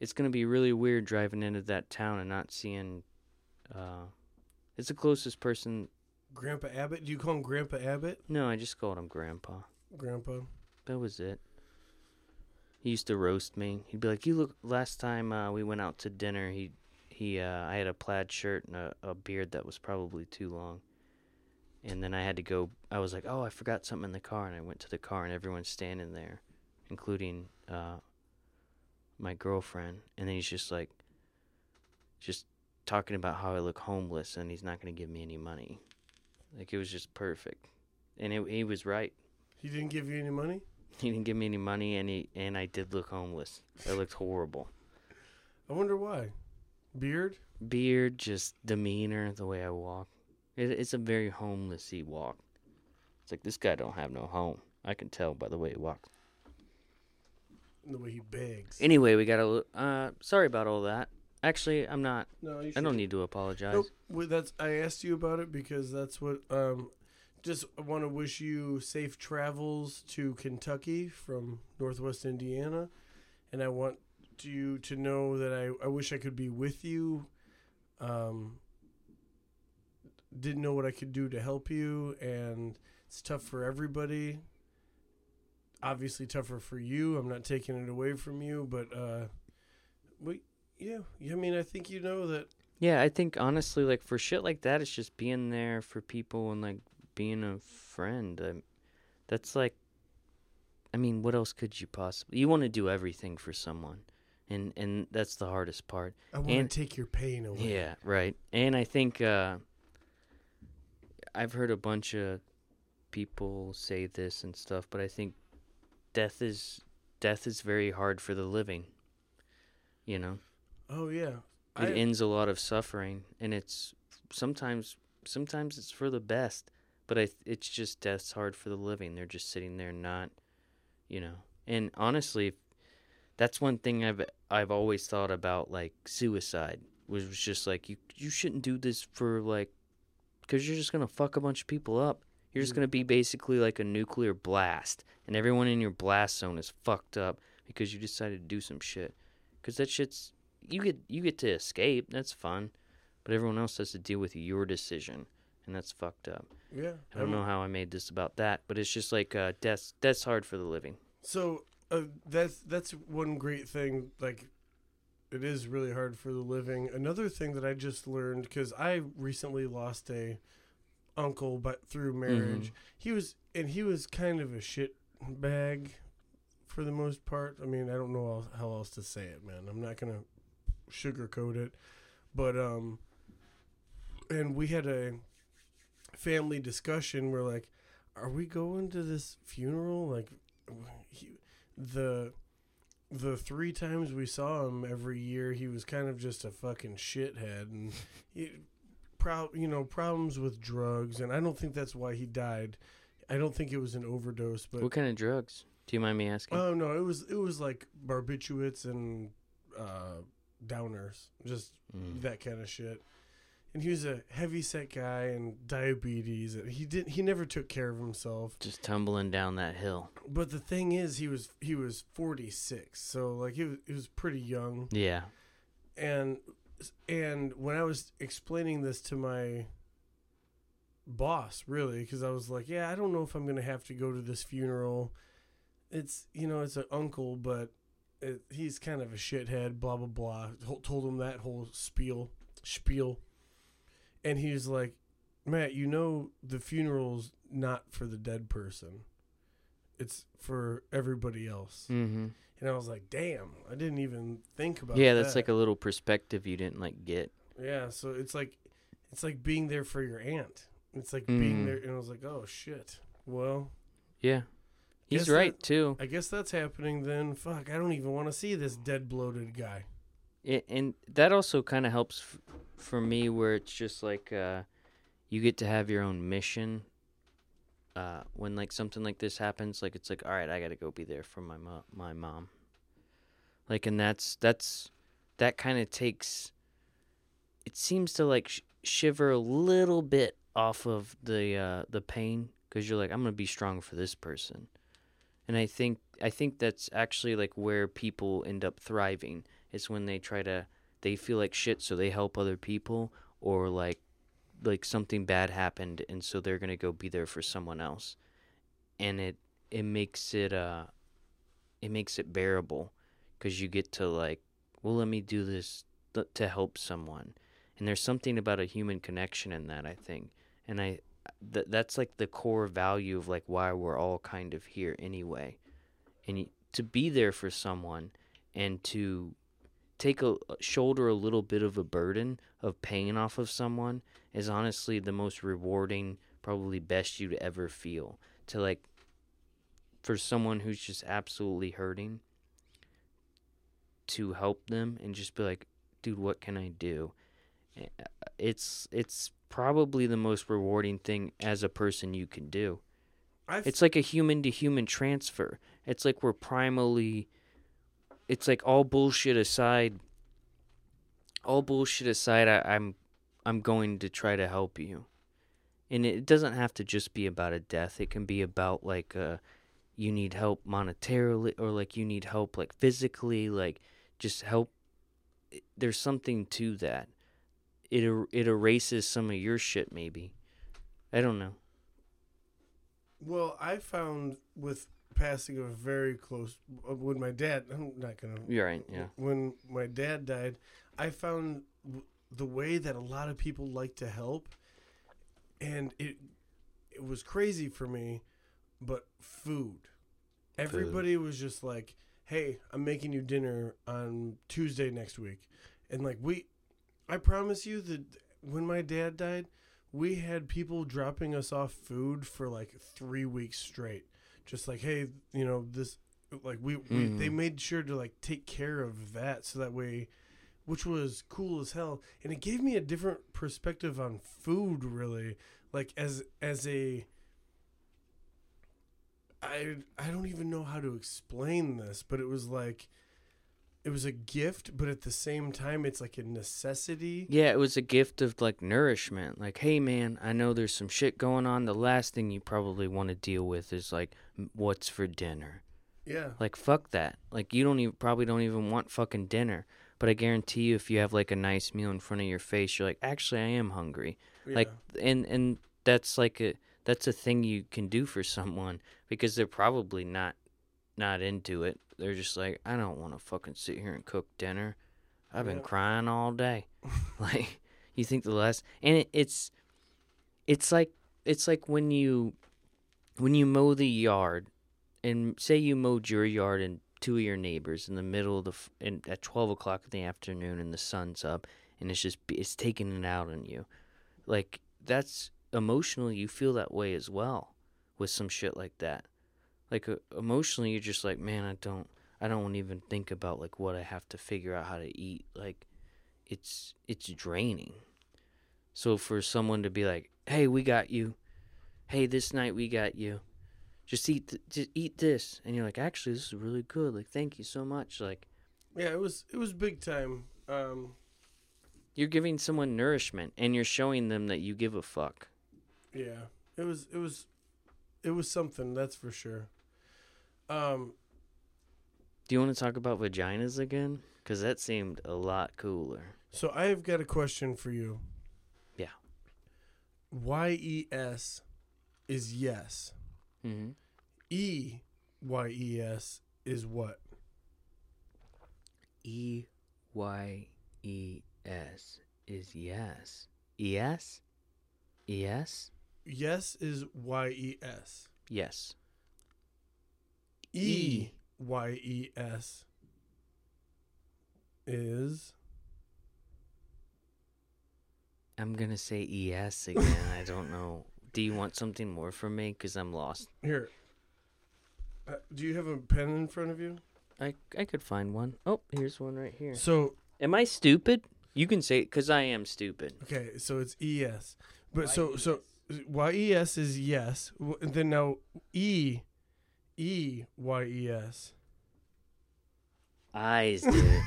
it's going to be really weird driving into that town and not seeing... it's the closest person... Grandpa Abbott? Do you call him Grandpa Abbott? No, I just called him Grandpa. Grandpa. That was it. He used to roast me. He'd be like, last time we went out to dinner, I had a plaid shirt and a beard that was probably too long. And then I had to go... I was like, oh, I forgot something in the car. And I went to the car and everyone's standing there, including... my girlfriend, and then he's just like, just talking about how I look homeless and he's not going to give me any money. Like, it was just perfect. And he was right. He didn't give you any money? He didn't give me any money, and I did look homeless. I looked horrible. I wonder why. Beard? Beard, just demeanor, the way I walk. It's a very homeless-y walk. It's like, this guy don't have no home. I can tell by the way he walks. The way he begs. Anyway, we got a... sorry about all that. Actually, I'm not... No, I don't need to apologize. Nope. I asked you about it because that's what... Just want to wish you safe travels to Kentucky from Northwest Indiana. And I want you to know that I wish I could be with you. Didn't know what I could do to help you, and it's tough for everybody. Obviously tougher for you. I'm not taking it away from you, but yeah, I mean, I think you know that. Yeah, I think honestly, like, for shit like that, it's just being there for people and, like, being a friend. That's like, I mean, what else could you possibly? You want to do everything for someone, and that's the hardest part. I want to take your pain away. Yeah, right. And I think I've heard a bunch of people say this and stuff, but I think death is very hard for the living. You know. Oh yeah. It ends a lot of suffering, and it's sometimes it's for the best, but it's just death's hard for the living. They're just sitting there, not, you know. And honestly, that's one thing I've always thought about, like suicide was just like, you shouldn't do this for, like, because you're just gonna fuck a bunch of people up. You're just gonna be basically like a nuclear blast, and everyone in your blast zone is fucked up because you decided to do some shit. Because that shit's, you get to escape, that's fun, but everyone else has to deal with your decision, and that's fucked up. Yeah, I don't know how I made this about that, but it's just like death's hard for the living. So that's one great thing. Like, it is really hard for the living. Another thing that I just learned, because I recently lost a uncle, but through marriage, he was kind of a shit bag. For the most part, I mean, I don't know how else to say it, man. I'm not gonna sugarcoat it, but and we had a family discussion. We're like, "Are we going to this funeral?" Like, the three times we saw him every year, he was kind of just a fucking shithead, and problems with drugs. And I don't think that's why he died. I don't think it was an overdose. But what kind of drugs? Do you mind me asking? Oh, no, it was like barbiturates and downers, just that kind of shit. And he was a heavy-set guy and diabetes. And he never took care of himself. Just tumbling down that hill. But the thing is, he was 46, so like he was pretty young. Yeah. And when I was explaining this to my boss, really, because I was like, yeah, I don't know if I'm gonna have to go to this funeral. It's, you know, it's an uncle, but he's kind of a shithead, blah, blah, blah. Told him that whole spiel. And he was like, Matt, you know the funeral's not for the dead person. It's for everybody else. Mm-hmm. And I was like, damn, I didn't even think about that. Yeah, that's like a little perspective you didn't, like, get. Yeah, so it's like being there for your aunt. It's like being there, and I was like, oh, shit. Well. Yeah. He's right, too. I guess that's happening then. Fuck, I don't even want to see this dead, bloated guy. And that also kind of helps for me, where it's just like you get to have your own mission. When, like, something like this happens, like, it's like, all right, I got to go be there for my mom. Like, and that kind of takes, it seems to, like, shiver a little bit off of the pain, because you're like, I'm going to be strong for this person. And I think that's actually, like, where people end up thriving. It's when they feel like shit, so they help other people, or like something bad happened, and so they're gonna go be there for someone else. And it makes it bearable, because you get to, like, well, let me do this to help someone. And there's something about a human connection in that, I think. And that's like the core value of, like, why we're all kind of here anyway. And to be there for someone, and to take shoulder a little bit of a burden of pain off of someone, is honestly the most rewarding, probably best you'd ever feel. To, like, for someone who's just absolutely hurting, to help them and just be like, dude, what can I do? It's probably the most rewarding thing as a person you can do. It's like a human-to-human transfer. It's like we're primally... It's like, all bullshit aside, I'm going to try to help you. And it doesn't have to just be about a death. It can be about, like, you need help monetarily, or, like, you need help, like, physically, like, just help. There's something to that. It erases some of your shit, maybe. I don't know. Well, I found with passing of a very close... When my dad... I'm not going to... You're right, yeah. When my dad died, I found the way that a lot of people like to help, and it was crazy for me, but food. Everybody was just like, hey, I'm making you dinner on Tuesday next week. And, like, I promise you that when my dad died, we had people dropping us off food for, like, 3 weeks straight. Just like, hey, you know, this, like, they made sure to, like, take care of that, so that way, which was cool as hell. And it gave me a different perspective on food, really. Like, I don't even know how to explain this, but it was like, it was a gift, but at the same time, it's like a necessity. Yeah, it was a gift of, like, nourishment. Like, hey, man, I know there's some shit going on. The last thing you probably want to deal with is, like, what's for dinner. Yeah. Like, fuck that. Like, you probably don't even want fucking dinner. But I guarantee you, if you have, like, a nice meal in front of your face, you're like, actually, I am hungry. Yeah. Like, and that's, like, that's a thing you can do for someone, because they're probably not into it. They're just like, I don't want to fucking sit here and cook dinner. I've been crying all day. Like, you think the last, and it's like when you mow the yard, and say you mowed your yard and two of your neighbors in the middle of at 12:00 in the afternoon, and the sun's up, and it's taking it out on you. Like, that's emotionally, you feel that way as well with some shit like that. Like, emotionally, you're just like, man, I don't even think about, like, what I have to figure out how to eat. Like, it's draining. So for someone to be like, hey, we got you. Hey, this night we got you. Just eat this. And you're like, actually, this is really good. Like, thank you so much. Like, yeah, it was big time. You're giving someone nourishment, and you're showing them that you give a fuck. Yeah, it was something, that's for sure. Do you want to talk about vaginas again? Because that seemed a lot cooler. So I've got a question for you. Yeah. Y-E-S is yes. Mm-hmm. E-Y-E-S is what? E-Y-E-S is yes. E-S? E-S? Yes is Y-E-S. Yes. E-Y-E-S is... I'm going to say E-S again. I don't know. Do you want something more from me? Because I'm lost. Here. Do you have a pen in front of you? I could find one. Oh, here's one right here. So... Am I stupid? You can say it, because I am stupid. Okay, so it's E-S. But Y-E-S. So... Y-E-S is yes. Then now E-Y-E-S. Eyes, dude.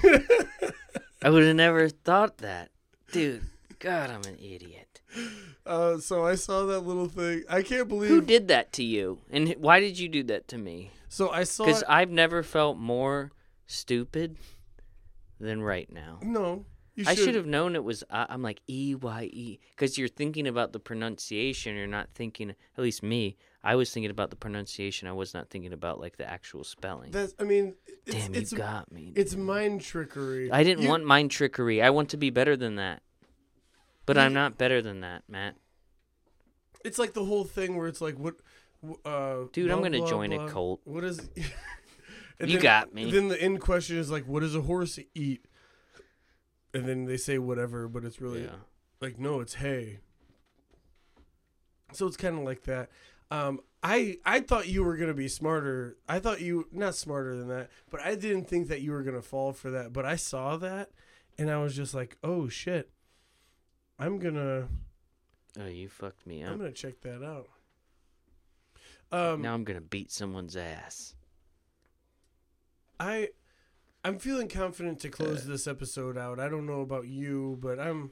I would have never thought that. Dude, God, I'm an idiot. So I saw that little thing. I can't believe... Who did that to you? And why did you do that to me? So I saw... Because I've never felt more stupid than right now. No. I should have known it was, I'm like, E-Y-E. Because you're thinking about the pronunciation. You're not thinking, at least me, I was thinking about the pronunciation. I was not thinking about, like, the actual spelling. Damn, you got me. Dude. It's mind trickery. I didn't want mind trickery. I want to be better than that. But I'm not better than that, Matt. It's like the whole thing where it's like, what? Dude, blah, I'm going to join blah. A cult. What is... You then, got me. Then the end question is, like, what does a horse eat? And then they say whatever, but it's really like, no, it's hay. So it's kind of like that. I thought you were going to be smarter. I thought you, not smarter than that, but I didn't think that you were going to fall for that. But I saw that, and I was just like, oh, shit. I'm going to. Oh, you fucked me up. I'm going to check that out. Now I'm going to beat someone's ass. I'm feeling confident to close this episode out. I don't know about you, but I'm...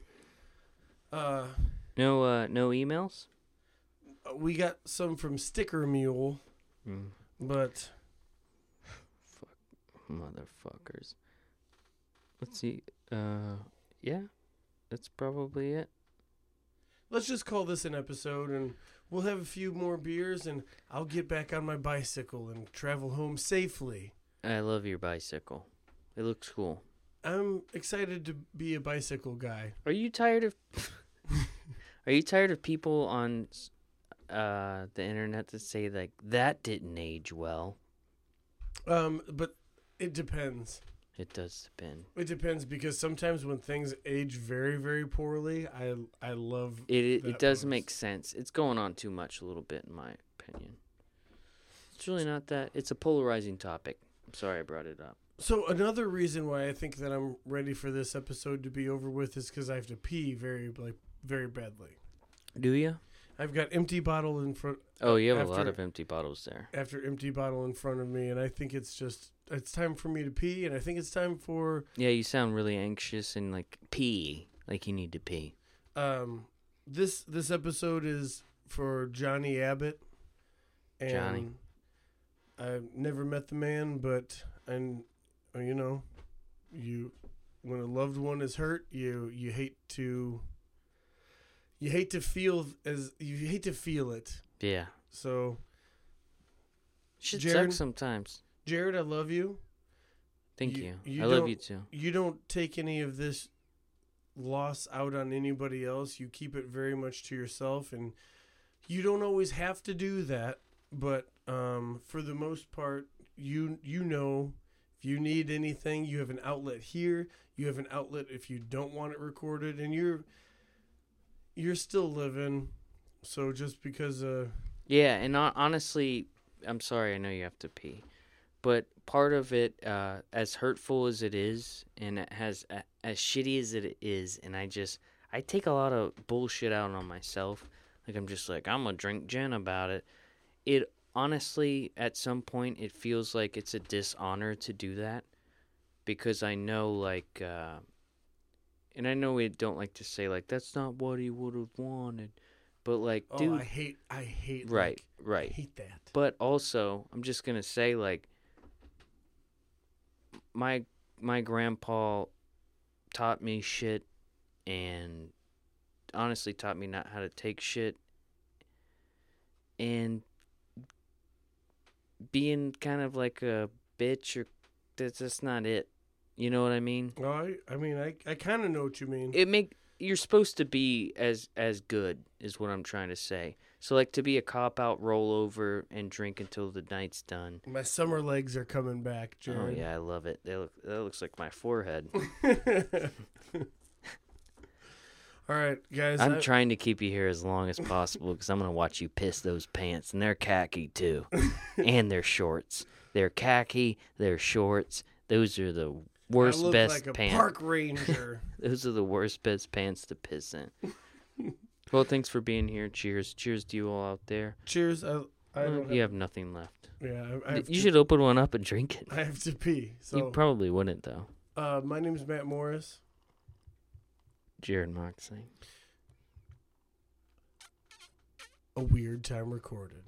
No emails? We got some from Sticker Mule, but fuck motherfuckers. Let's see. Yeah, that's probably it. Let's just call this an episode, and we'll have a few more beers, and I'll get back on my bicycle and travel home safely. I love your bicycle. It looks cool. I'm excited to be a bicycle guy. Are you tired of? Are you tired of people on the internet that say like that didn't age well? But it depends. It does depend. It depends because sometimes when things age very, very poorly, I love it. It does make sense. It's going on too much a little bit, in my opinion. It's really not that. It's a polarizing topic. I'm sorry I brought it up. So another reason why I think that I'm ready for this episode to be over with is because I have to pee very badly. Do you? I've got empty bottle in front. Oh, you have a lot of empty bottles there. After empty bottle in front of me, and I think it's just. It's time for me to pee, and I think it's time for... Yeah, you sound really anxious and, like, pee. Like, you need to pee. This episode is for Johnny Abbott. And Johnny. I've never met the man, but, you know, when a loved one is hurt, you hate to feel it. Yeah. So... Shit sucks sometimes. Jarrod, I love you. Thank you. I love you too. You don't take any of this loss out on anybody else. You keep it very much to yourself, and you don't always have to do that. But for the most part, you know, if you need anything, you have an outlet here. You have an outlet if you don't want it recorded, and you're still living. So just because, yeah, and honestly, I'm sorry. I know you have to pee. But part of it, as hurtful as it is, and it has as shitty as it is, and I take a lot of bullshit out on myself. Like I'm just like I'm gonna drink gin about it. It honestly, at some point, it feels like it's a dishonor to do that, because I know like, and I know we don't like to say like that's not what he would have wanted. But like, dude, I hate right. I hate that. But also, I'm just gonna say like. My grandpa taught me shit and honestly taught me not how to take shit. And being kind of like a bitch, or that's not it. You know what I mean? Well, I mean, I kind of know what you mean. You're supposed to be as good is what I'm trying to say. So, like, to be a cop-out, roll over, and drink until the night's done. My summer legs are coming back, Jared. Oh, yeah, I love it. That looks like my forehead. All right, guys. I'm trying to keep you here as long as possible because I'm going to watch you piss those pants. And they're khaki, too. And they're shorts. They're khaki. They're shorts. Those are the worst, best pants. I look like a park ranger. Those are the worst, best pants to piss in. Well, thanks for being here. Cheers. Cheers to you all out there. Cheers. You have nothing left. Yeah. You should open one up and drink it. I have to pee. So. You probably wouldn't, though. My name is Matt Morris. Jarrod Moxley. A weird time recorded.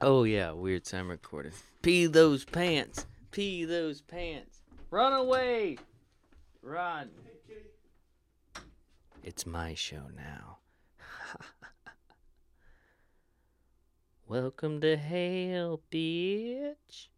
Oh, yeah. Weird time recorded. Pee those pants. Pee those pants. Run away. Run. Hey, kitty. It's my show now. Welcome to hell, bitch.